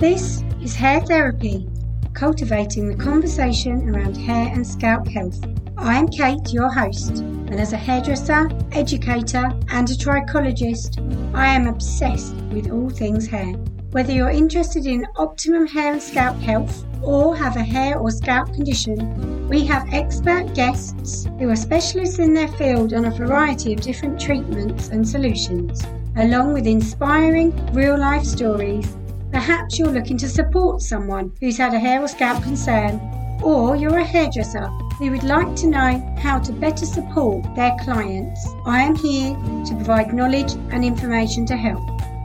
This is Hair Therapy, cultivating the conversation around hair and scalp health. I am Kate, your host, and as a hairdresser, educator, and a trichologist, I am obsessed with all things hair. Whether you're interested in optimum hair and scalp health, or have a hair or scalp condition, we have expert guests who are specialists in their field on a variety of different treatments and solutions, along with inspiring real-life stories. Perhaps you're looking to support someone who's had a hair or scalp concern, or you're a hairdresser who would like to know how to better support their clients. I am here to provide knowledge and information to help.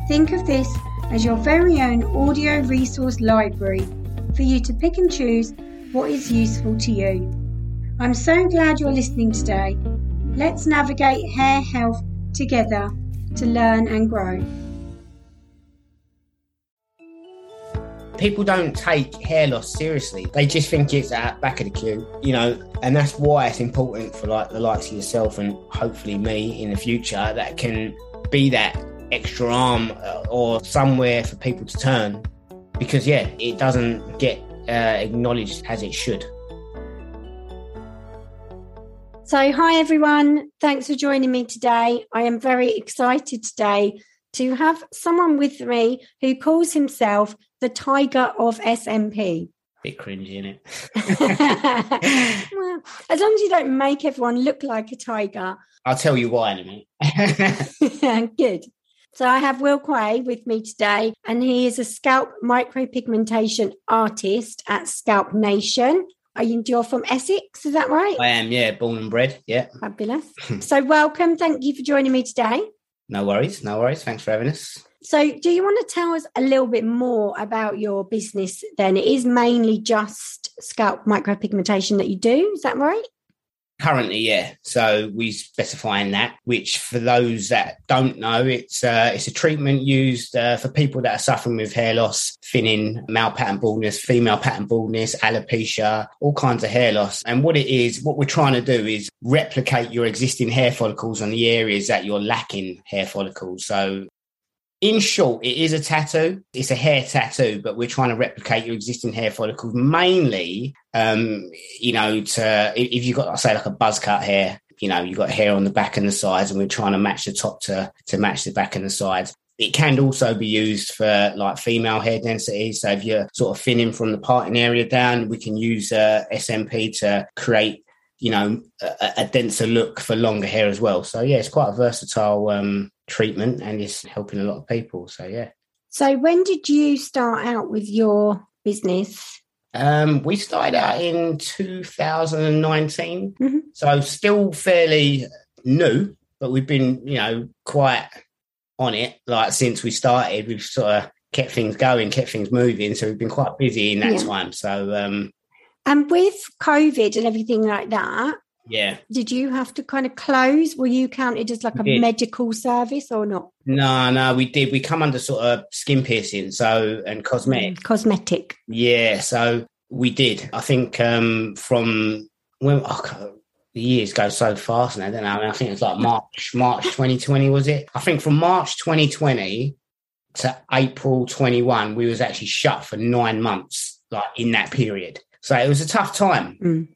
Think of this as your very own audio resource library for you to pick and choose what is useful to you. I'm so glad you're listening today. Let's navigate hair health together to learn and grow. People don't take hair loss seriously. They just think it's at back of the queue, and that's why it's important for like the likes of yourself and hopefully me in the future that can be that extra arm or somewhere for people to turn because, it doesn't get acknowledged as it should. So, hi everyone. Thanks for joining me today. I am very excited today to have someone with me who calls himself the tiger of SMP. Bit cringy, isn't it? Well, as long as you don't make everyone look like a tiger. I'll tell you why in a minute. Good. So I have Will Quay with me today, and he is a scalp micropigmentation artist at Scalp Nation. You're from Essex, is that right? I am, born and bred, Fabulous. So welcome, thank you for joining me today. No worries. Thanks for having us. So do you want to tell us a little bit more about your business then? It is mainly just scalp micropigmentation that you do, is that right? Currently, So we specify in that, which for those that don't know, it's a treatment used for people that are suffering with hair loss, thinning, male pattern baldness, female pattern baldness, alopecia, all kinds of hair loss. And what it is, what we're trying to do is replicate your existing hair follicles on the areas that you're lacking hair follicles. So in short, it is a tattoo. It's a hair tattoo, but we're trying to replicate your existing hair follicles mainly, to if you've got, say, like a buzz cut hair, you've got hair on the back and the sides, and we're trying to match the top to match the back and the sides. It can also be used for like female hair density. So if you're sort of thinning from the parting area down, we can use SMP to create, a denser look for longer hair as well. So, it's quite a versatile treatment and it's helping a lot of people. So, So when did you start out with your business? We started out in 2019. Mm-hmm. So still fairly new, but we've been, quite on it. Like since we started, we've sort of kept things going, kept things moving. So we've been quite busy in that time. So, and with COVID and everything like that, did you have to kind of close? Were you counted as like a medical service or not? No, we did. We come under sort of skin piercing, and cosmetic. Cosmetic. Yeah, so we did. I think from when the years go so fast now, don't they? I think it was like March 2020, was it? I think from March 2020 to April 21, we was actually shut for 9 months, like in that period. So it was a tough time,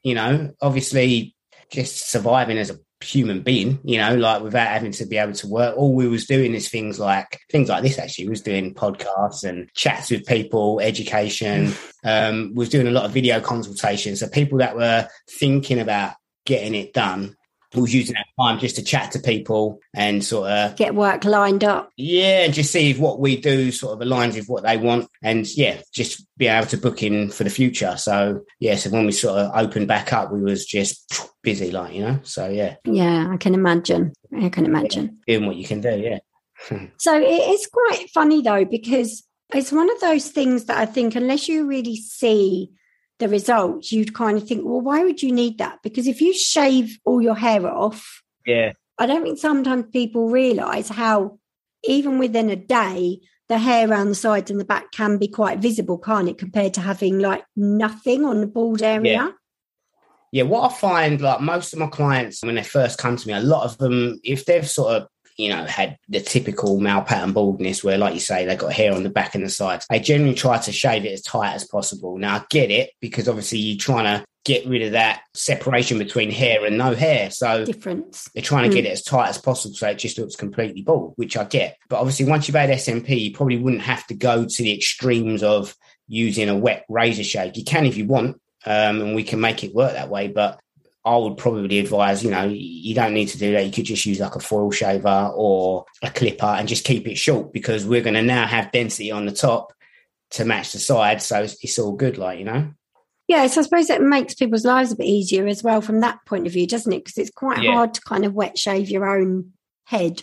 obviously just surviving as a human being, without having to be able to work. All we was doing is things like this, actually. We was doing podcasts and chats with people, education, was doing a lot of video consultations. So people that were thinking about getting it done was using that time just to chat to people and sort of get work lined up. Yeah, just see if what we do sort of aligns with what they want and, just be able to book in for the future. So, so when we sort of opened back up, we was just busy, so, Yeah, I can imagine. Yeah, doing what you can do, So it is quite funny, though, because it's one of those things that I think unless you really see the results, you'd kind of think, well, why would you need that? Because if you shave all your hair off, I don't think sometimes people realise how even within a day, the hair around the sides and the back can be quite visible, can't it, compared to having like nothing on the bald area? Yeah, what I find, like most of my clients, when they first come to me, a lot of them, if they've sort of you know, had the typical male pattern baldness where, like you say, they got hair on the back and the sides. I generally try to shave it as tight as possible. Now, I get it, because obviously you're trying to get rid of that separation between hair and no hair. So difference. They're trying to get it as tight as possible so it just looks completely bald, which I get. But obviously, once you've had SMP, you probably wouldn't have to go to the extremes of using a wet razor shave. You can if you want, and we can make it work that way. But I would probably advise, you know, you don't need to do that. You could just use like a foil shaver or a clipper and just keep it short, because we're going to now have density on the top to match the side. So it's all good, like, you know. Yeah, so I suppose it makes people's lives a bit easier as well from that point of view, doesn't it? Because it's quite hard to kind of wet shave your own head.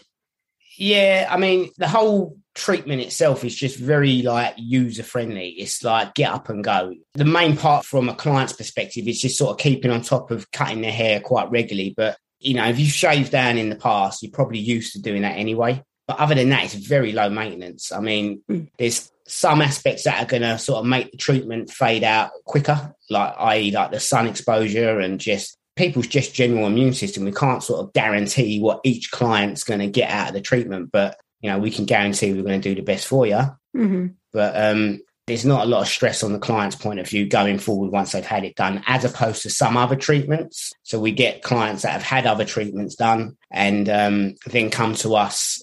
Yeah, I mean, the whole treatment itself is just very, like, user-friendly. It's like get up and go. The main part from a client's perspective is just sort of keeping on top of cutting their hair quite regularly. But, you know, if you've shaved down in the past, you're probably used to doing that anyway. But other than that, it's very low maintenance. I mean, there's some aspects that are going to sort of make the treatment fade out quicker, like, i.e. like the sun exposure and just people's just general immune system. We can't sort of guarantee what each client's going to get out of the treatment, but, you know, we can guarantee we're going to do the best for you. Mm-hmm. But there's not a lot of stress on the client's point of view going forward once they've had it done, as opposed to some other treatments. So we get clients that have had other treatments done and then come to us.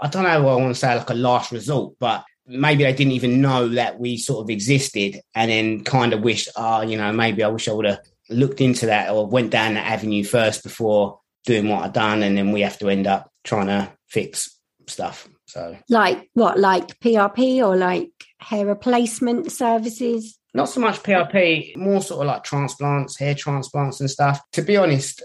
I don't know what I want to say, like a last resort, but maybe they didn't even know that we sort of existed, and then kind of wished, you know, maybe I wish I would have looked into that or went down that avenue first before doing what I've done. And then we have to end up trying to fix stuff. So like what, like PRP or like hair replacement services? Not so much PRP, more sort of like transplants, hair transplants and stuff. To be honest,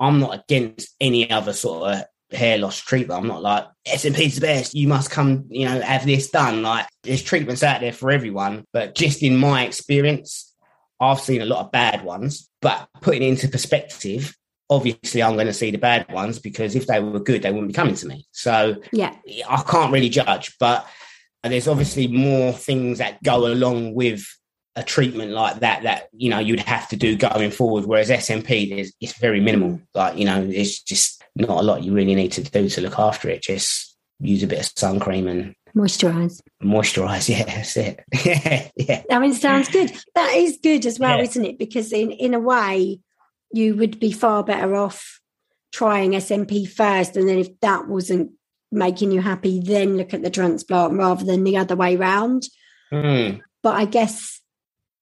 I'm not against any other sort of hair loss treatment. I'm not like SMP's the best, you must come, you know, have this done. Like, there's treatments out there for everyone, but just in my experience, I've seen a lot of bad ones. But putting it into perspective, obviously I'm going to see the bad ones, because if they were good, they wouldn't be coming to me. So yeah, I can't really judge, but there's obviously more things that go along with a treatment like that, that, you know, you'd have to do going forward. Whereas SMP, it's very minimal. Like, you know, it's just not a lot you really need to do to look after it. Just use a bit of sun cream and moisturize. Yeah, that's it. yeah. I mean, sounds good. That is good as well, isn't it? Because in a way, you would be far better off trying SMP first, and then if that wasn't making you happy, then look at the transplant rather than the other way round. But I guess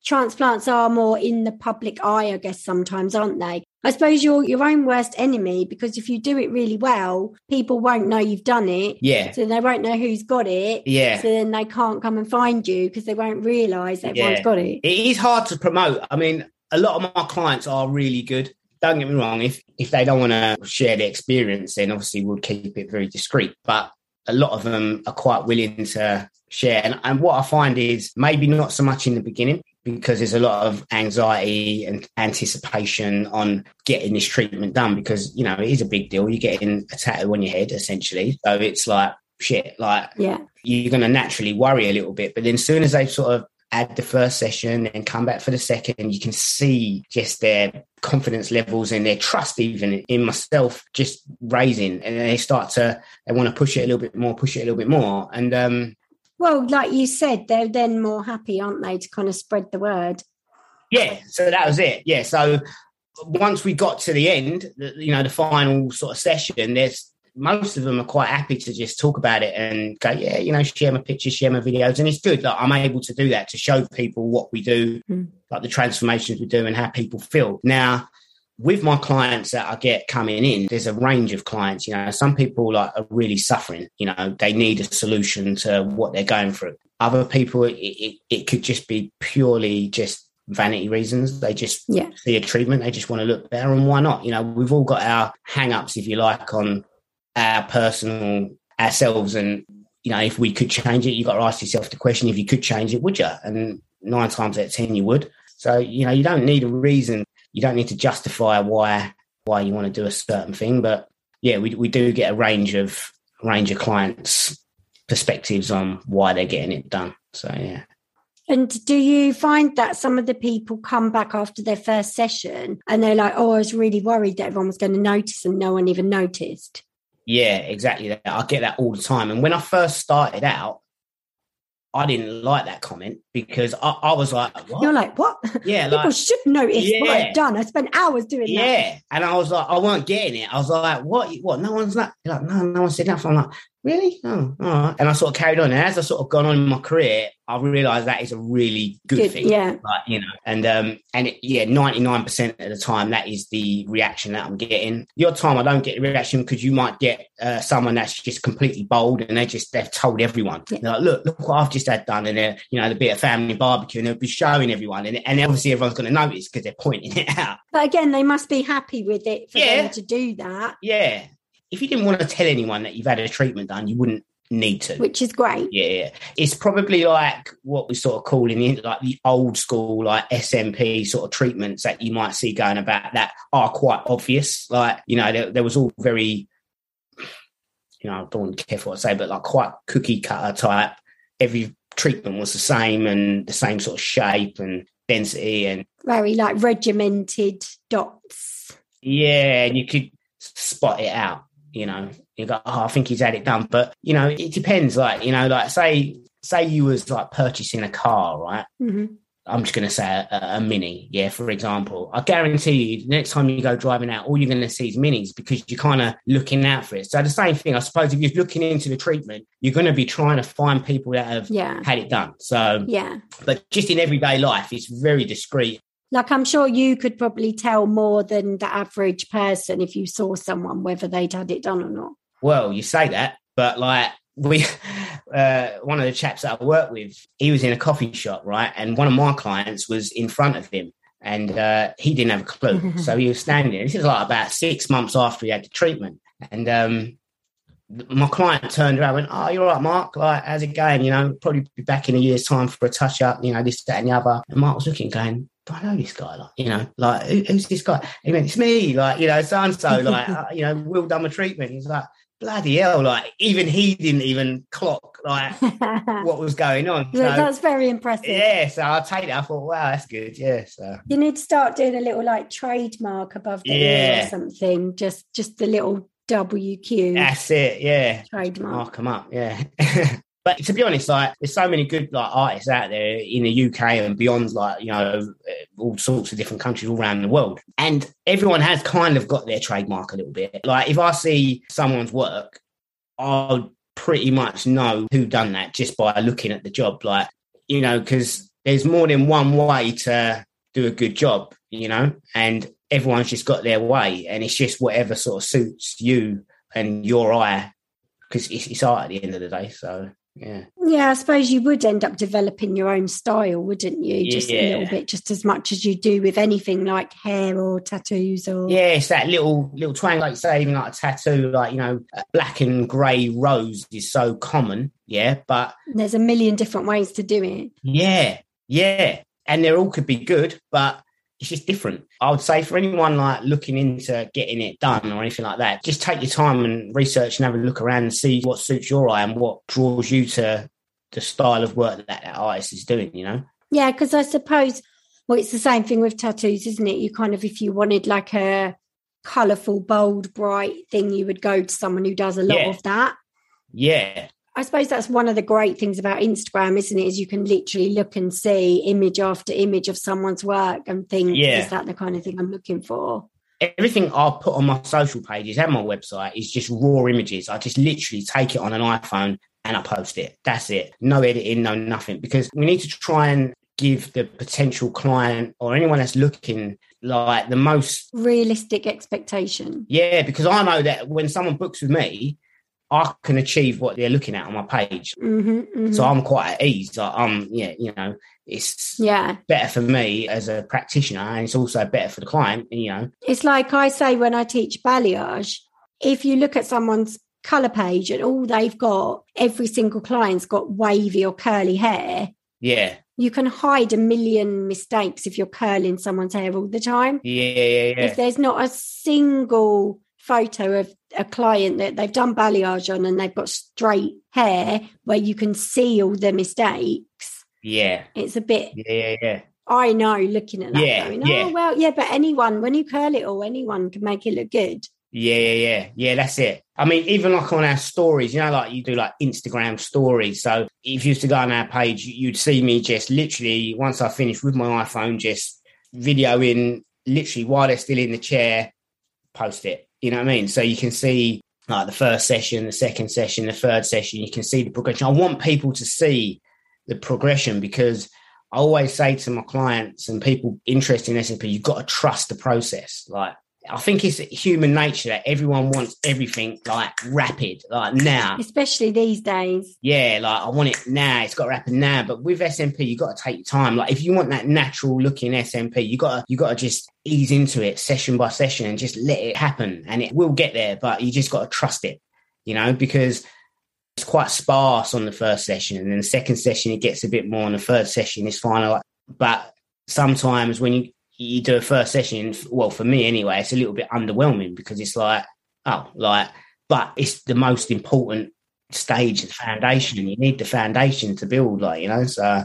transplants are more in the public eye, I guess, sometimes, aren't they? I suppose you're your own worst enemy, because if you do it really well, people won't know you've done it. Yeah. So they won't know who's got it. Yeah. So then they can't come and find you, because they won't realise everyone's got it. It is hard to promote. I mean, a lot of my clients are really good. Don't get me wrong. If they don't want to share their experience, then obviously we'll keep it very discreet. But a lot of them are quite willing to share. And what I find is maybe not so much in the beginning, because there's a lot of anxiety and anticipation on getting this treatment done, because, you know, it is a big deal. You're getting a tattoo on your head, essentially. So it's like, shit, like, you're going to naturally worry a little bit. But then as soon as they sort of add the first session and come back for the second, you can see just their confidence levels and their trust even in myself just raising. And they start to, they want to push it a little bit more. And, well, like you said, they're then more happy, aren't they, to kind of spread the word? Yeah, so that was it. Yeah, so once we got to the end, you know, the final sort of session, there's most of them are quite happy to just talk about it and go, yeah, you know, share my pictures, share my videos. And it's good. Like, I'm able to do that, to show people what we do, like the transformations we do and how people feel. Now, with my clients that I get coming in, there's a range of clients. You know, some people like are really suffering. You know, they need a solution to what they're going through. Other people, it could just be purely just vanity reasons. They just see a treatment. They just want to look better, and why not? You know, we've all got our hang-ups, if you like, on our personal ourselves. And, you know, if we could change it, you've got to ask yourself the question, if you could change it, would you? And 9 times out of 10, you would. So, you know, you don't need a reason. You don't need to justify why you want to do a certain thing. But yeah, we do get a range of clients' perspectives on why they're getting it done. So yeah. And do you find that some of the people come back after their first session and they're like, oh, I was really worried that everyone was going to notice, and no one even noticed? Yeah, exactly that. I get that all the time. And when I first started out, I didn't like that comment because I was like, what? You're like, what? Yeah, people like, should notice what I've done. I spent hours doing that. Yeah, and I was like, I weren't getting it. I was like, what? What? No one's like, no one said nothing. I'm like, really? Oh, all right. And I sort of carried on. And as I sort of gone on in my career, I realised that is a really good thing. Yeah. Like, you know, and 99% of the time, that is the reaction that I'm getting. Your time, I don't get the reaction because you might get someone that's just completely bold and they've told everyone. Yeah. They're like, look what I've just had done. And they're, you know, there'll be a family barbecue and they'll be showing everyone. And obviously everyone's going to notice because they're pointing it out. But again, they must be happy with it for them to do that. Yeah. If you didn't want to tell anyone that you've had a treatment done, you wouldn't need to. Which is great. Yeah. It's probably like what we sort of call in the old school, like SMP sort of treatments that you might see going about that are quite obvious. Like, you know, there was all very, you know, I don't want to be careful what I say, but like quite cookie cutter type. Every treatment was the same and the same sort of shape and density and. Very like regimented dots. Yeah. And you could spot it out. You know, you go, oh, I think he's had it done. But, you know, it depends. Like, you know, like say you was like purchasing a car, right? Mm-hmm. I'm just going to say a Mini, for example. I guarantee you the next time you go driving out, all you're going to see is Minis because you're kind of looking out for it. So the same thing, I suppose, if you're looking into the treatment, you're going to be trying to find people that have had it done. So, but just in everyday life, it's very discreet. Like, I'm sure you could probably tell more than the average person if you saw someone, whether they'd had it done or not. Well, you say that, but like one of the chaps that I work with, he was in a coffee shop, right? And one of my clients was in front of him and he didn't have a clue. So he was standing there. This is like about 6 months after he had the treatment. And my client turned around and went, oh, you're all right, Mark? Like, how's it going? You know, probably be back in a year's time for a touch-up, you know, this, that and the other. And Mark was looking going, I know this guy, like, you know, like, who's this guy? He went, it's me, like, you know, so-and-so, like, you know, Will done my treatment. He's like, bloody hell, like, even he didn't even clock, like, what was going on. So, that's very impressive. Yeah, so I take that, I thought, wow, that's good, yeah. So you need to start doing a little, like, trademark above the ear or something, just the little WQ. That's it, yeah. Trademark. Mark them up, yeah. But to be honest, like, there's so many good like artists out there in the UK and beyond, like, you know, all sorts of different countries all around the world. And everyone has kind of got their trademark a little bit. Like, if I see someone's work, I'll pretty much know who done that just by looking at the job. Like, you know, because there's more than one way to do a good job, you know, and everyone's just got their way. And it's just whatever sort of suits you and your eye, because it's art at the end of the day, so... Yeah, I suppose you would end up developing your own style, wouldn't you? Just a little bit, just as much as you do with anything like hair or tattoos or... Yeah, it's that little twang, like you say, even like a tattoo, like, you know, black and grey rose is so common, but... There's a million different ways to do it. Yeah, and they all could be good, but... It's just different. I would say for anyone like looking into getting it done or anything like that, just take your time and research and have a look around and see what suits your eye and what draws you to the style of work that artist is doing, you know? Yeah, because I suppose, well, it's the same thing with tattoos, isn't it? You kind of, if you wanted like a colourful, bold, bright thing, you would go to someone who does a lot of that. Yeah. I suppose that's one of the great things about Instagram, isn't it? Is you can literally look and see image after image of someone's work and think, is that the kind of thing I'm looking for? Everything I put on my social pages and my website is just raw images. I just literally take it on an iPhone and I post it. That's it. No editing, no nothing. Because we need to try and give the potential client or anyone that's looking like the most... realistic expectation. Yeah, because I know that when someone books with me, I can achieve what they're looking at on my page. Mm-hmm. So I'm quite at ease. It's better for me as a practitioner and it's also better for the client, you know. It's like I say when I teach balayage, if you look at someone's colour page and all they've got, every single client's got wavy or curly hair. Yeah. You can hide a million mistakes if you're curling someone's hair all the time. Yeah. If there's not a single... photo of a client that they've done balayage on and they've got straight hair where you can see all the mistakes. Yeah. It's a bit... Yeah. I know, looking at that going, but anyone, when you curl it all, anyone can make it look good. Yeah, that's it. I mean, even like on our stories, you know, like you do like Instagram stories. So if you used to go on our page, you'd see me just literally, once I finished with my iPhone, just videoing literally while they're still in the chair, post it. You know what I mean? So you can see like the first session, the second session, the third session, you can see the progression. I want people to see the progression because I always say to my clients and people interested in SMP, you've got to trust the process. Like, I think it's human nature that everyone wants everything like rapid, like now. Especially these days. Yeah, like I want it now. It's got to happen now. But with SMP, you've got to take your time. Like if you want that natural looking SMP, you got to just ease into it session by session and just let it happen. And it will get there, but you just got to trust it, you know, because it's quite sparse on the first session. And then the second session, it gets a bit more. And the third session is final. But sometimes when you do a first session, well, for me anyway, it's a little bit underwhelming because it's like, but it's the most important stage, the foundation. You need the foundation to build, like, you know. So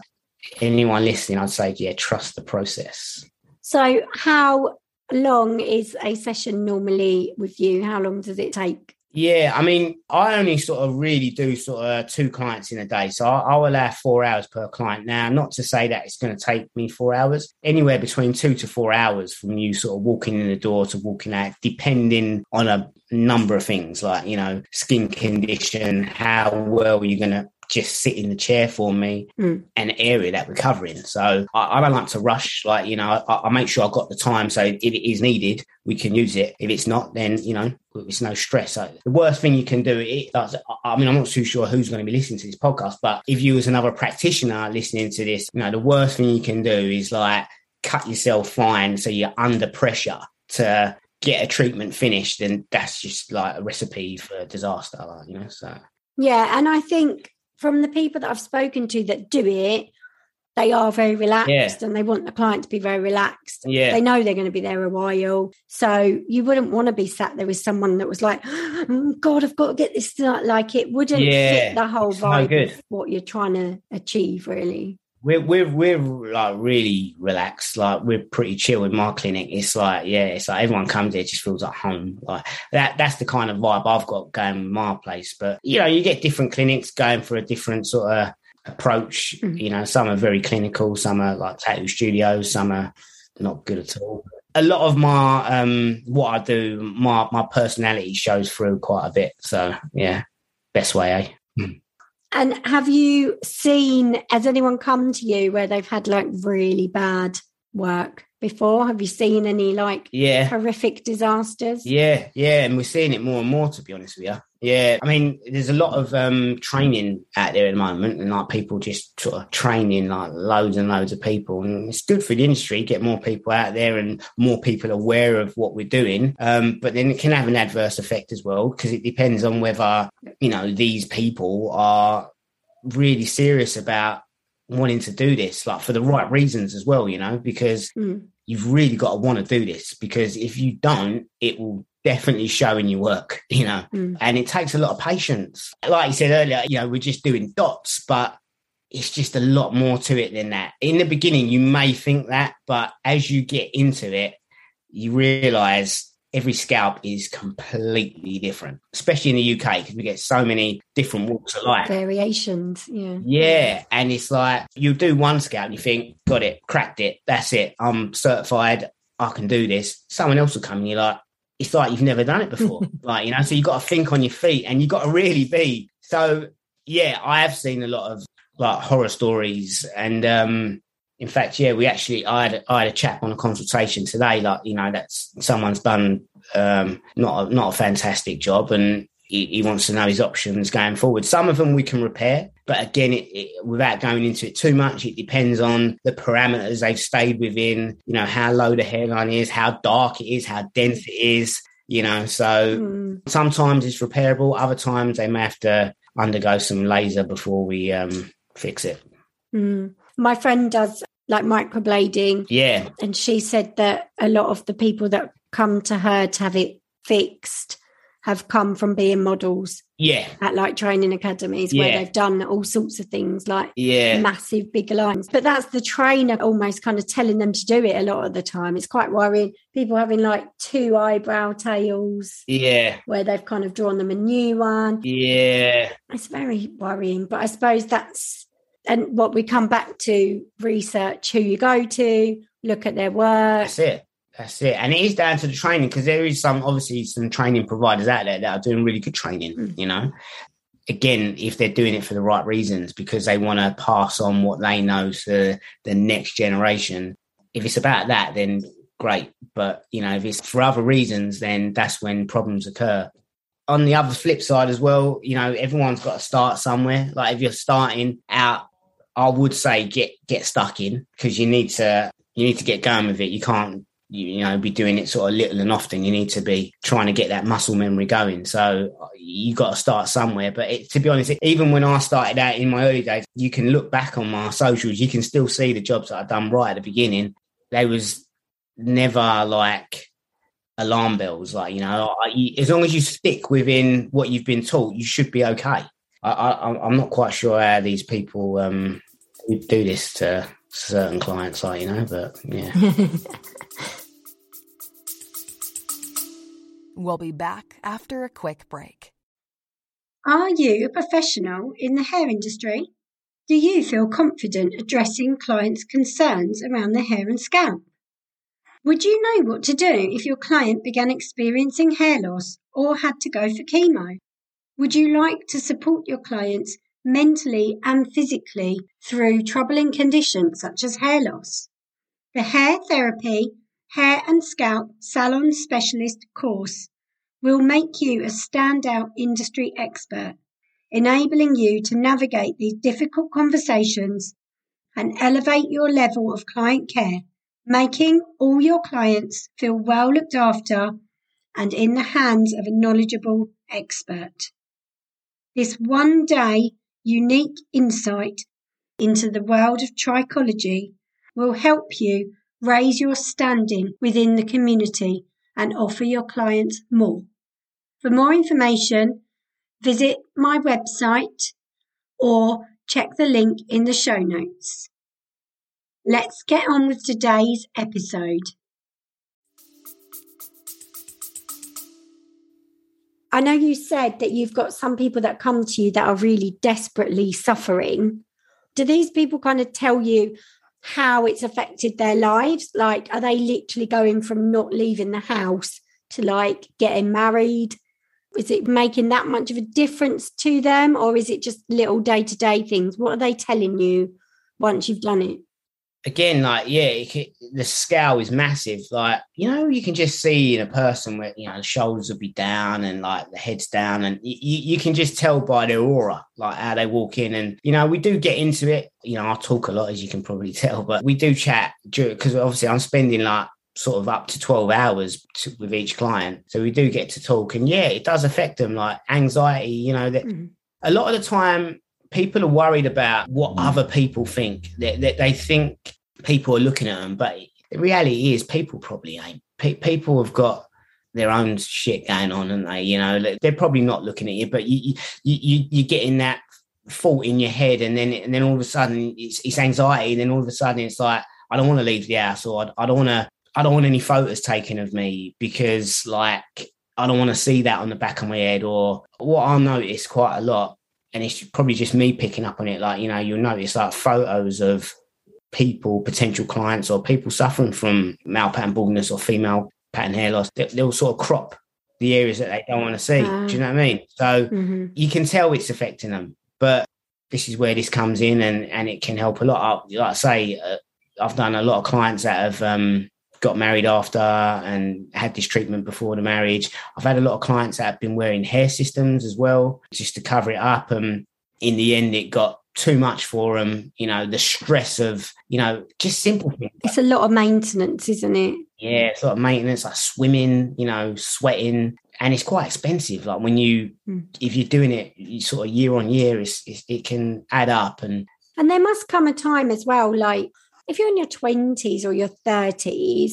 anyone listening, I'd say, yeah, trust the process. So how long is a session normally with you? How long does it take? Yeah, I mean, I only sort of really do sort of 2 clients in a day. So I'll allow 4 hours per client. Now, not to say that it's going to take me 4 hours, anywhere between 2 to 4 hours from you sort of walking in the door to walking out, depending on a number of things like, you know, skin condition, how well you're going to just sit in the chair for me and the area that we're covering. So I don't like to rush. Like, you know, I make sure I've got the time. So if it is needed, we can use it. If it's not, then, you know, it's no stress. So the worst thing you can do, I mean, I'm not too sure who's going to be listening to this podcast, but if you as another practitioner listening to this, you know, the worst thing you can do is like cut yourself fine so you're under pressure to get a treatment finished. And that's just like a recipe for disaster, like, you know, so. Yeah, and I think from the people that I've spoken to that do it, they are very relaxed and they want the client to be very relaxed. Yeah. They know they're going to be there a while. So you wouldn't want to be sat there with someone that was like, oh, God, I've got to get this. Like it wouldn't fit the whole vibe of what you're trying to achieve, really. We're like really relaxed. Like we're pretty chill in my clinic. It's like, yeah, it's like everyone comes here, just feels at home. Like that's the kind of vibe I've got going with my place. But, you know, you get different clinics going for a different sort of approach. Mm-hmm. You know, some are very clinical, some are like tattoo studios, some are not good at all. A lot of my, what I do, my personality shows through quite a bit. So, yeah, best way, eh? Mm. And has anyone come to you where they've had like really bad work before? Have you seen any like horrific disasters? Yeah. And we're seeing it more and more, to be honest with you. Yeah. I mean, there's a lot of training out there at the moment and like people just sort of training like loads and loads of people. And it's good for the industry, get more people out there and more people aware of what we're doing. But then it can have an adverse effect as well because it depends on whether, you know, these people are really serious about wanting to do this, like for the right reasons as well, you know, because you've really got to want to do this because if you don't, it will definitely show in your work, you know, and it takes a lot of patience. Like you said earlier, you know, we're just doing dots, but it's just a lot more to it than that. In the beginning, you may think that, but as you get into it, you realise every scalp is completely different, especially in the UK, because we get so many different walks of life. Variations, yeah. Yeah, and it's like you do one scalp and you think, got it, cracked it, that's it, I'm certified, I can do this. Someone else will come and you're like, it's like you've never done it before. Like, you know, so you've got to think on your feet and you've got to really be. So, yeah, I have seen a lot of, like, horror stories. And, in fact, yeah, I had a chap on a consultation today, like, you know, that's someone's done not a fantastic job and he wants to know his options going forward. Some of them we can repair. But again, it, without going into it too much, it depends on the parameters they've stayed within, you know, how low the hairline is, how dark it is, how dense it is, you know. So sometimes it's repairable. Other times they may have to undergo some laser before we fix it. Mm. My friend does like microblading. Yeah. And she said that a lot of the people that come to her to have it fixed have come from being models. Yeah. At like training academies where they've done all sorts of things like massive big lines. But that's the trainer almost kind of telling them to do it a lot of the time. It's quite worrying. People having like two eyebrow tails. Yeah. Where they've kind of drawn them a new one. Yeah. It's very worrying. But I suppose that's and what we come back to, research who you go to, look at their work. That's it. That's it. And it is down to the training, because there is some training providers out there that are doing really good training, you know. Again, if they're doing it for the right reasons, because they want to pass on what they know to the next generation. If it's about that, then great. But, you know, if it's for other reasons, then that's when problems occur. On the other flip side as well, you know, everyone's got to start somewhere. Like if you're starting out, I would say get stuck in, because you need to get going with it. You can't, you know, be doing it sort of little and often. You need to be trying to get that muscle memory going. So you got to start somewhere. But to be honest, even when I started out in my early days, you can look back on my socials. You can still see the jobs that I've done right at the beginning. They was never like alarm bells. Like, you know, as long as you stick within what you've been taught, you should be okay. I'm not quite sure how these people do this to certain clients, like, you know, but yeah. We'll be back after a quick break. Are you a professional in the hair industry? Do you feel confident addressing clients' concerns around the hair and scalp? Would you know what to do if your client began experiencing hair loss or had to go for chemo? Would you like to support your clients mentally and physically through troubling conditions such as hair loss? The Hair Therapy Hair and Scalp Salon Specialist course will make you a standout industry expert, enabling you to navigate these difficult conversations and elevate your level of client care, making all your clients feel well looked after and in the hands of a knowledgeable expert. This one-day unique insight into the world of trichology will help you raise your standing within the community and offer your clients more. For more information, visit my website or check the link in the show notes. Let's get on with today's episode. I know you said that you've got some people that come to you that are really desperately suffering. Do these people kind of tell you how it's affected their lives? Like, are they literally going from not leaving the house to like getting married? Is it making that much of a difference to them, or is it just little day-to-day things? What are they telling you once you've done it? Again, like, yeah, the scale is massive. Like, you know, you can just see in a person where, you know, the shoulders will be down and like the head's down, and you can just tell by their aura, like how they walk in. And, you know, we do get into it. You know, I talk a lot, as you can probably tell, but we do chat because obviously I'm spending like sort of up to 12 hours with each client. So we do get to talk, and yeah, it does affect them, like anxiety, you know, that a lot of the time people are worried about what other people think, that they think people are looking at them, but the reality is people probably ain't. People have got their own shit going on, and they, you know, they're probably not looking at you, but you're getting that thought in your head, and then all of a sudden it's anxiety, and then all of a sudden it's like, I don't want to leave the house, or I don't want any photos taken of me, because like I don't want to see that on the back of my head. Or what I notice quite a lot, and it's probably just me picking up on it, like, you know, you'll notice like photos of people, potential clients, or people suffering from male pattern baldness or female pattern hair loss, they'll sort of crop the areas that they don't want to see. Do you know what I mean? So you can tell it's affecting them, but this is where this comes in, and it can help a lot. Like I say, I've done a lot of clients that have got married after and had this treatment before the marriage. I've had a lot of clients that have been wearing hair systems as well, just to cover it up. And in the end, it got too much for them. You know, the stress of, you know, just simple things. It's a lot of maintenance, isn't it? Yeah, it's a lot of maintenance, like swimming, you know, sweating. And it's quite expensive. Like when you, if you're doing it you sort of year on year, it can add up. And there must come a time as well, like, if you're in your 20s or your 30s,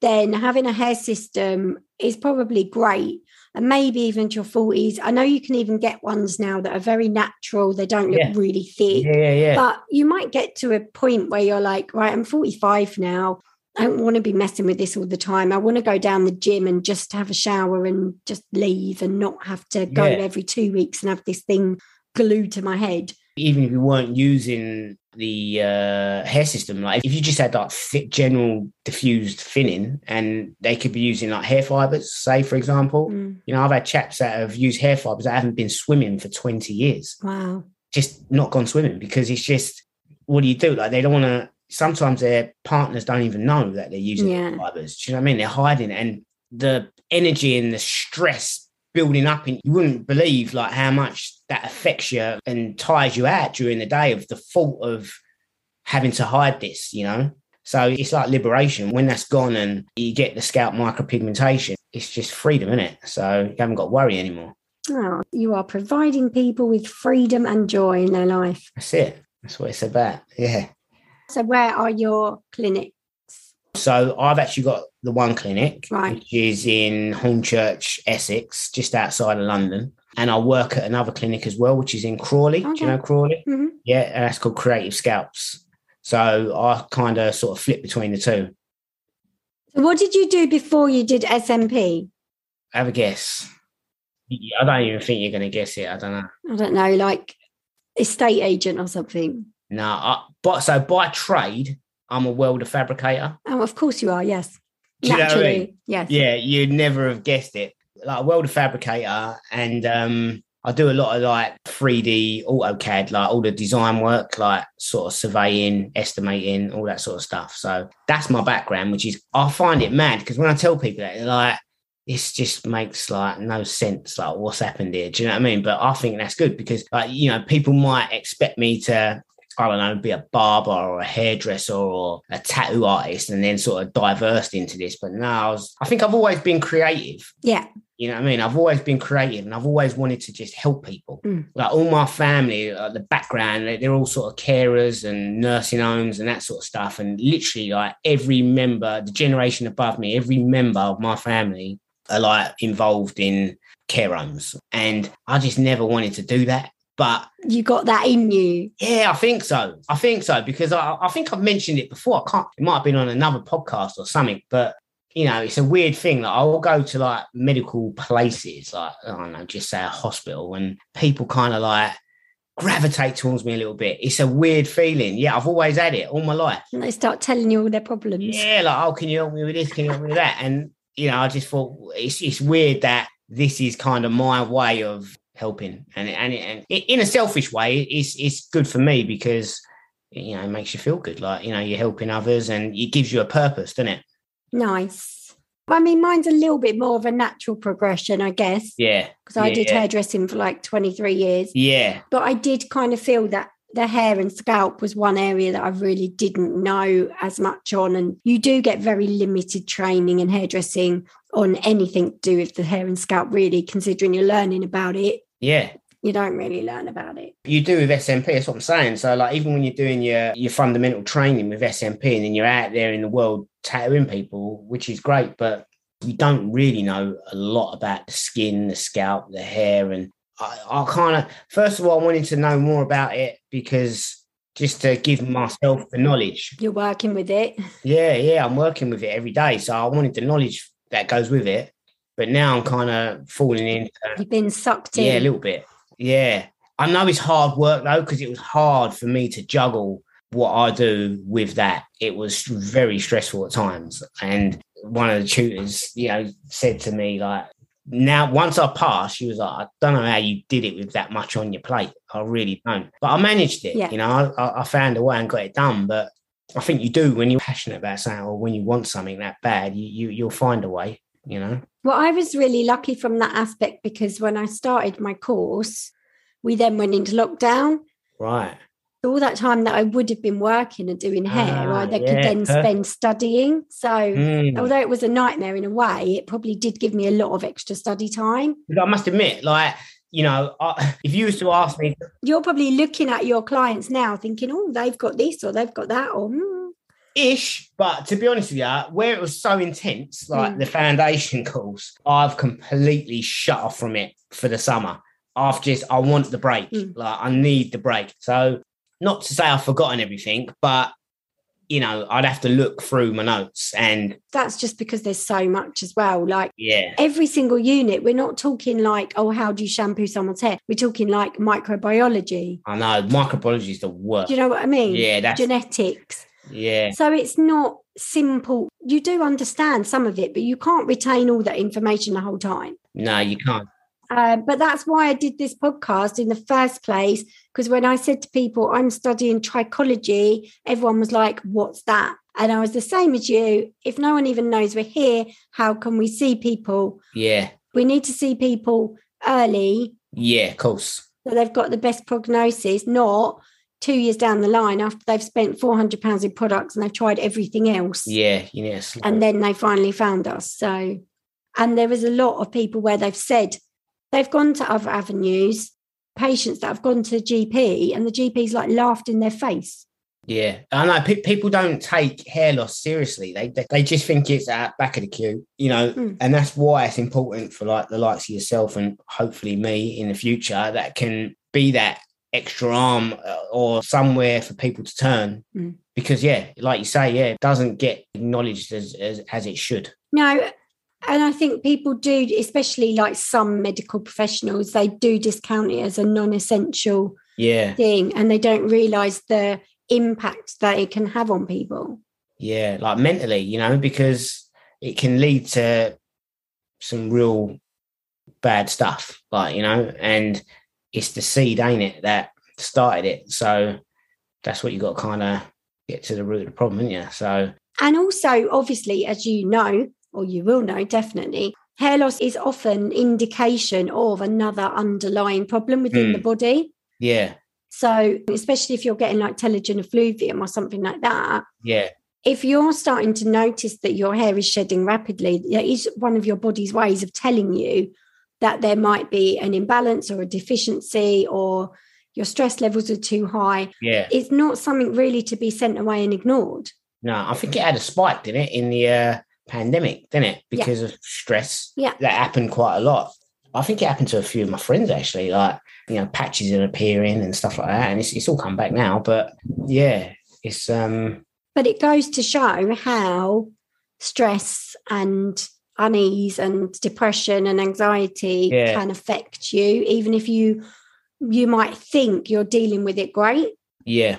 then having a hair system is probably great. and maybe even to your 40s. I know you can even get ones now that are very natural. They don't look really thick. But you might get to a point where you're like, right, I'm 45 now. I don't want to be messing with this all the time. I want to go down the gym and just have a shower and just leave and not have to go every 2 weeks and have this thing glued to my head. Even if you weren't using the hair system, like if you just had like thick, general diffused thinning, and they could be using like hair fibers, say, for example, you know, I've had chaps that have used hair fibers that haven't been swimming for 20 years. Wow. Just not gone swimming because it's just, what do you do? Like they don't want to, sometimes their partners don't even know that they're using hair fibers. Do you know what I mean? They're hiding it. And the energy and the stress building up, and you wouldn't believe like how much that affects you and tires you out during the day of the thought of having to hide this, you know? So it's like liberation. When that's gone and you get the scalp micropigmentation, it's just freedom, isn't it? So you haven't got to worry anymore. Oh, you are providing people with freedom and joy in their life. That's it. That's what it's about. Yeah. So where are your clinics? So I've actually got the one clinic, which is in Hornchurch, Essex, just outside of London. And I work at another clinic as well, which is in Crawley. Okay. Do you know Crawley? Mm-hmm. Yeah, and that's called Creative Scalps. So I kind of sort of flip between the two. So what did you do before you did SMP? Have a guess. I don't even think you're going to guess it. I don't know. I don't know, like estate agent or something. No, so by trade, I'm a welder fabricator. Oh, of course you are, yes. Do you know what I mean? Yes. Yeah, you'd never have guessed it. Like a welder fabricator, and I do a lot of like 3D AutoCAD, like all the design work, like sort of surveying, estimating, all that sort of stuff. So that's my background, which is, I find it mad because when I tell people that, they're like, this just makes like no sense, like what's happened here. Do you know what I mean? But I think that's good because, like, you know, people might expect me to, I don't know, be a barber or a hairdresser or a tattoo artist and then sort of diversed into this. But no, I think I've always been creative. Yeah. You know what I mean? I've always been creative and I've always wanted to just help people. Like all my family, the background, they're all sort of carers and nursing homes and that sort of stuff. And literally like every member, the generation above me, every member of my family are like involved in care homes. And I just never wanted to do that. But you got that in you. Yeah, I think so. I think so, because I think I've mentioned it before. It might have been on another podcast or something, but, you know, it's a weird thing. Like I'll go to like medical places, like, I don't know, just say a hospital, and people kind of like gravitate towards me a little bit. It's a weird feeling. Yeah, I've always had it all my life. And they start telling you all their problems. Yeah, like, oh, can you help me with this? Can you help me with that? And, you know, I just thought it's weird that this is kind of my way of helping, and in a selfish way, it's good for me because, you know, it makes you feel good. Like, you know, you're helping others and it gives you a purpose, doesn't it? Nice. I mean, mine's a little bit more of a natural progression, I guess. Yeah. Because I did hairdressing for like 23 years. Yeah. But I did kind of feel that the hair and scalp was one area that I really didn't know as much on. And you do get very limited training in hairdressing on anything to do with the hair and scalp, really, considering you're learning about it. Yeah. You don't really learn about it. You do with SMP, that's what I'm saying. So, like, even when you're doing your fundamental training with SMP and then you're out there in the world tattooing people, which is great, but you don't really know a lot about the skin, the scalp, the hair. And I kind of, first of all, I wanted to know more about it because just to give myself the knowledge. You're working with it. Yeah, I'm working with it every day. So I wanted the knowledge that goes with it. But now I'm kind of falling in. You've been sucked in. Yeah, a little bit. Yeah. I know it's hard work, though, because it was hard for me to juggle what I do with that. It was very stressful at times. And one of the tutors, you know, said to me, like, now, once I passed, she was like, I don't know how you did it with that much on your plate. I really don't. But I managed it. Yeah. You know, I found a way and got it done. But I think you do when you're passionate about something or when you want something that bad, you'll find a way, you know. Well, I was really lucky from that aspect because when I started my course, we then went into lockdown. Right. All that time that I would have been working and doing hair, could then spend studying. So although it was a nightmare in a way, it probably did give me a lot of extra study time. I must admit, like, you know, if you was to ask me... You're probably looking at your clients now thinking, oh, they've got this or they've got that or... Ish, but to be honest with you, where it was so intense, like the foundation course, I've completely shut off from it for the summer. I want the break. Like, I need the break. So not to say I've forgotten everything, but, you know, I'd have to look through my notes. And that's just because there's so much as well. Like, every single unit, we're not talking like, oh, how do you shampoo someone's hair? We're talking like microbiology. I know, microbiology is the worst. Do you know what I mean? Yeah, that's genetics. Yeah. So it's not simple. You do understand some of it, but you can't retain all that information the whole time. No, you can't. But that's why I did this podcast in the first place, because when I said to people, I'm studying trichology, everyone was like, what's that? And I was the same as you. If no one even knows we're here, how can we see people? Yeah. We need to see people early. Yeah, of course. So they've got the best prognosis, not 2 years down the line after they've spent £400 in products and they've tried everything else. Yeah, yes. And then they finally found us. So, and there was a lot of people where they've said, they've gone to other avenues, patients that have gone to GP, and the GP's like laughed in their face. Yeah, I know people don't take hair loss seriously. They just think it's at back of the queue, you know, and that's why it's important for like the likes of yourself and hopefully me in the future that can be that extra arm or somewhere for people to turn. Because, yeah, like you say, yeah, it doesn't get acknowledged as it should. No. And I think people do, especially like some medical professionals, they do discount it as a non-essential thing, and they don't realise the impact that it can have on people. Yeah, like mentally, you know, because it can lead to some real bad stuff, like, you know, and it's the seed, ain't it, that started it. So that's what you got to kind of get to the root of the problem, ain't you? So, and also, obviously, as you know, or you will know definitely, hair loss is often indication of another underlying problem within the body. Yeah. So especially if you're getting like telogen effluvium or something like that. Yeah. If you're starting to notice that your hair is shedding rapidly, that is one of your body's ways of telling you that there might be an imbalance or a deficiency or your stress levels are too high. Yeah. It's not something really to be sent away and ignored. No, I think it had a spike, didn't it, in the... pandemic, didn't it? Because of stress. Yeah. That happened quite a lot. I think it happened to a few of my friends, actually, like, you know, patches are appearing and stuff like that. And it's all come back now. But yeah, it's... But it goes to show how stress and unease and depression and anxiety can affect you, even if you might think you're dealing with it great. Yeah.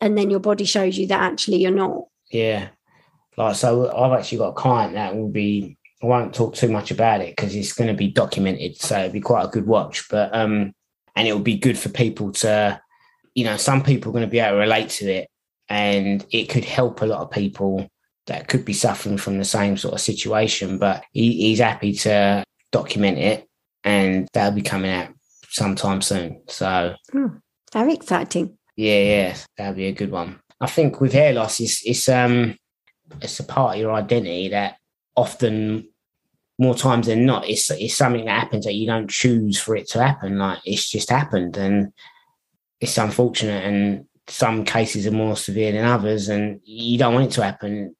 And then your body shows you that actually you're not. Yeah. Like, so I've actually got a client that will be, I won't talk too much about it because it's going to be documented, so it'll be quite a good watch. But and it'll be good for people to, you know, some people are going to be able to relate to it, and it could help a lot of people that could be suffering from the same sort of situation. But he's happy to document it, and that'll be coming out sometime soon. So very exciting. Yeah, that'll be a good one. I think with hair loss, it's a part of your identity that often, more times than not, it's something that happens that you don't choose for it to happen. Like, it's just happened, and it's unfortunate, and some cases are more severe than others, and you don't want it to happen.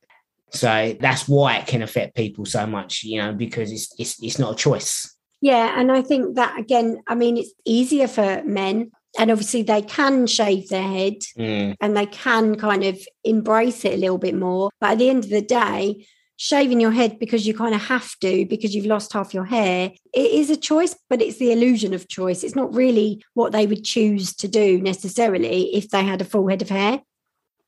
So that's why it can affect people so much, you know, because it's not a choice. Yeah, and I think that, again, I mean, it's easier for men. And obviously they can shave their head and they can kind of embrace it a little bit more. But at the end of the day, shaving your head because you kind of have to, because you've lost half your hair, it is a choice, but it's the illusion of choice. It's not really what they would choose to do necessarily if they had a full head of hair.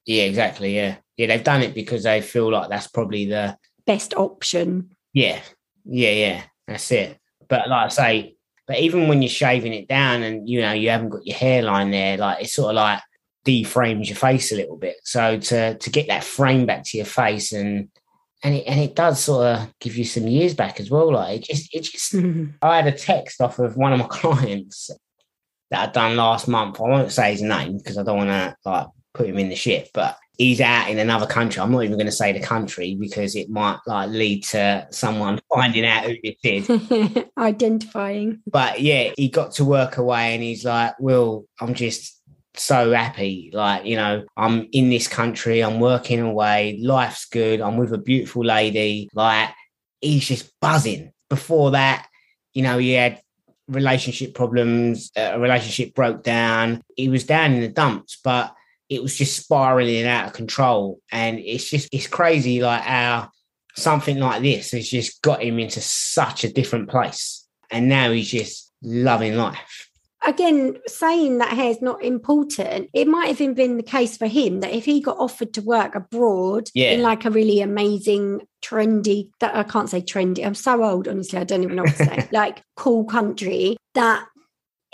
Yeah, exactly. Yeah. Yeah, they've done it because they feel like that's probably the best option. Yeah. Yeah, yeah. That's it. But like I say... But even when you're shaving it down and, you know, you haven't got your hairline there, like, it sort of like deframes your face a little bit. So to get that frame back to your face and it does sort of give you some years back as well. Like, it just I had a text off of one of my clients that I'd done last month. I won't say his name because I don't want to, like, put him in the shit, but he's out in another country. I'm not even going to say the country because it might, like, lead to someone finding out who it did. Identifying. But yeah, he got to work away and he's like, Will, I'm just so happy. Like, you know, I'm in this country, I'm working away, life's good, I'm with a beautiful lady. Like, he's just buzzing. Before that, you know, he had relationship problems, a relationship broke down. He was down in the dumps, but it was just spiraling out of control. And it's crazy, like, how something like this has just got him into such a different place. And now he's just loving life. Again, saying that hair's not important, it might have even been the case for him that if he got offered to work abroad in like a really amazing, trendy, that I can't say trendy, I'm so old, honestly, I don't even know what to say, like cool country, that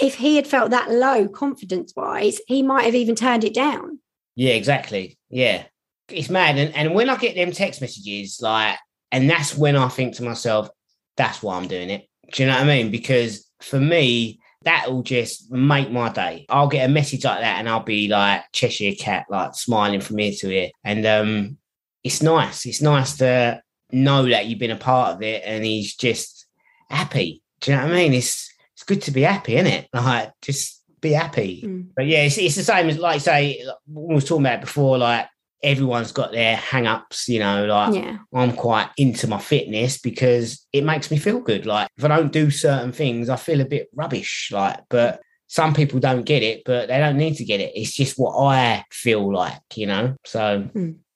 if he had felt that low confidence-wise, he might have even turned it down. Yeah, exactly. Yeah. It's mad. And when I get them text messages, like, and that's when I think to myself, that's why I'm doing it. Do you know what I mean? Because for me, that'll just make my day. I'll get a message like that and I'll be like Cheshire Cat, like smiling from ear to ear. And it's nice. It's nice to know that you've been a part of it and he's just happy. Do you know what I mean? It's good to be happy, isn't it? Like, just be happy. Mm. But yeah, it's the same as, like, say, we were talking about it before, like, everyone's got their hang-ups, you know, like, yeah. I'm quite into my fitness because it makes me feel good. Like, if I don't do certain things, I feel a bit rubbish, like, but some people don't get it, but they don't need to get it. It's just what I feel like, you know, so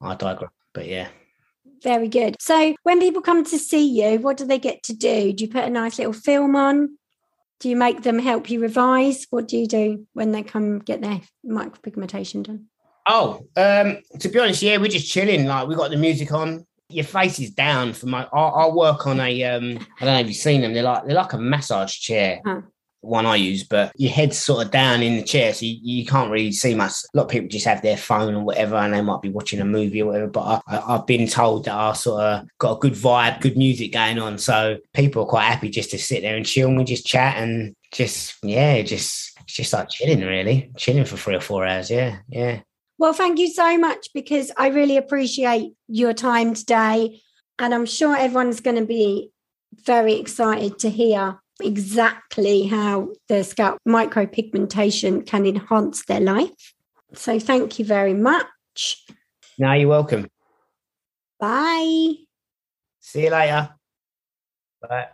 I digress, but yeah. Very good. So when people come to see you, what do they get to do? Do you put a nice little film on? Do you make them help you revise? What do you do when they come get their micropigmentation done? Oh, to be honest, yeah, we're just chilling. Like, we got the music on. Your face is down for my. I work on a. I don't know if you've seen them. They're like a massage chair. Huh. One I use, but your head's sort of down in the chair, so you can't really see much. A lot of people just have their phone or whatever, and they might be watching a movie or whatever. But I've been told that I sort of got a good vibe, good music going on, so people are quite happy just to sit there and chill, and we just chat and just it's just like chilling, really, chilling for 3 or 4 hours. Yeah. Well, thank you so much, because I really appreciate your time today. And I'm sure everyone's going to be very excited to hear exactly how the scalp micropigmentation can enhance their life. So thank you very much. No, you're welcome. Bye. See you later. Bye.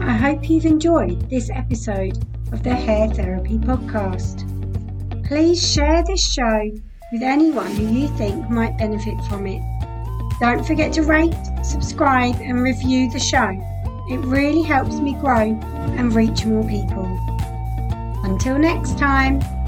I hope you've enjoyed this episode of the Hair Therapy Podcast. Please share this show with anyone who you think might benefit from it. Don't forget to rate, subscribe and review the show. It really helps me grow and reach more people. Until next time.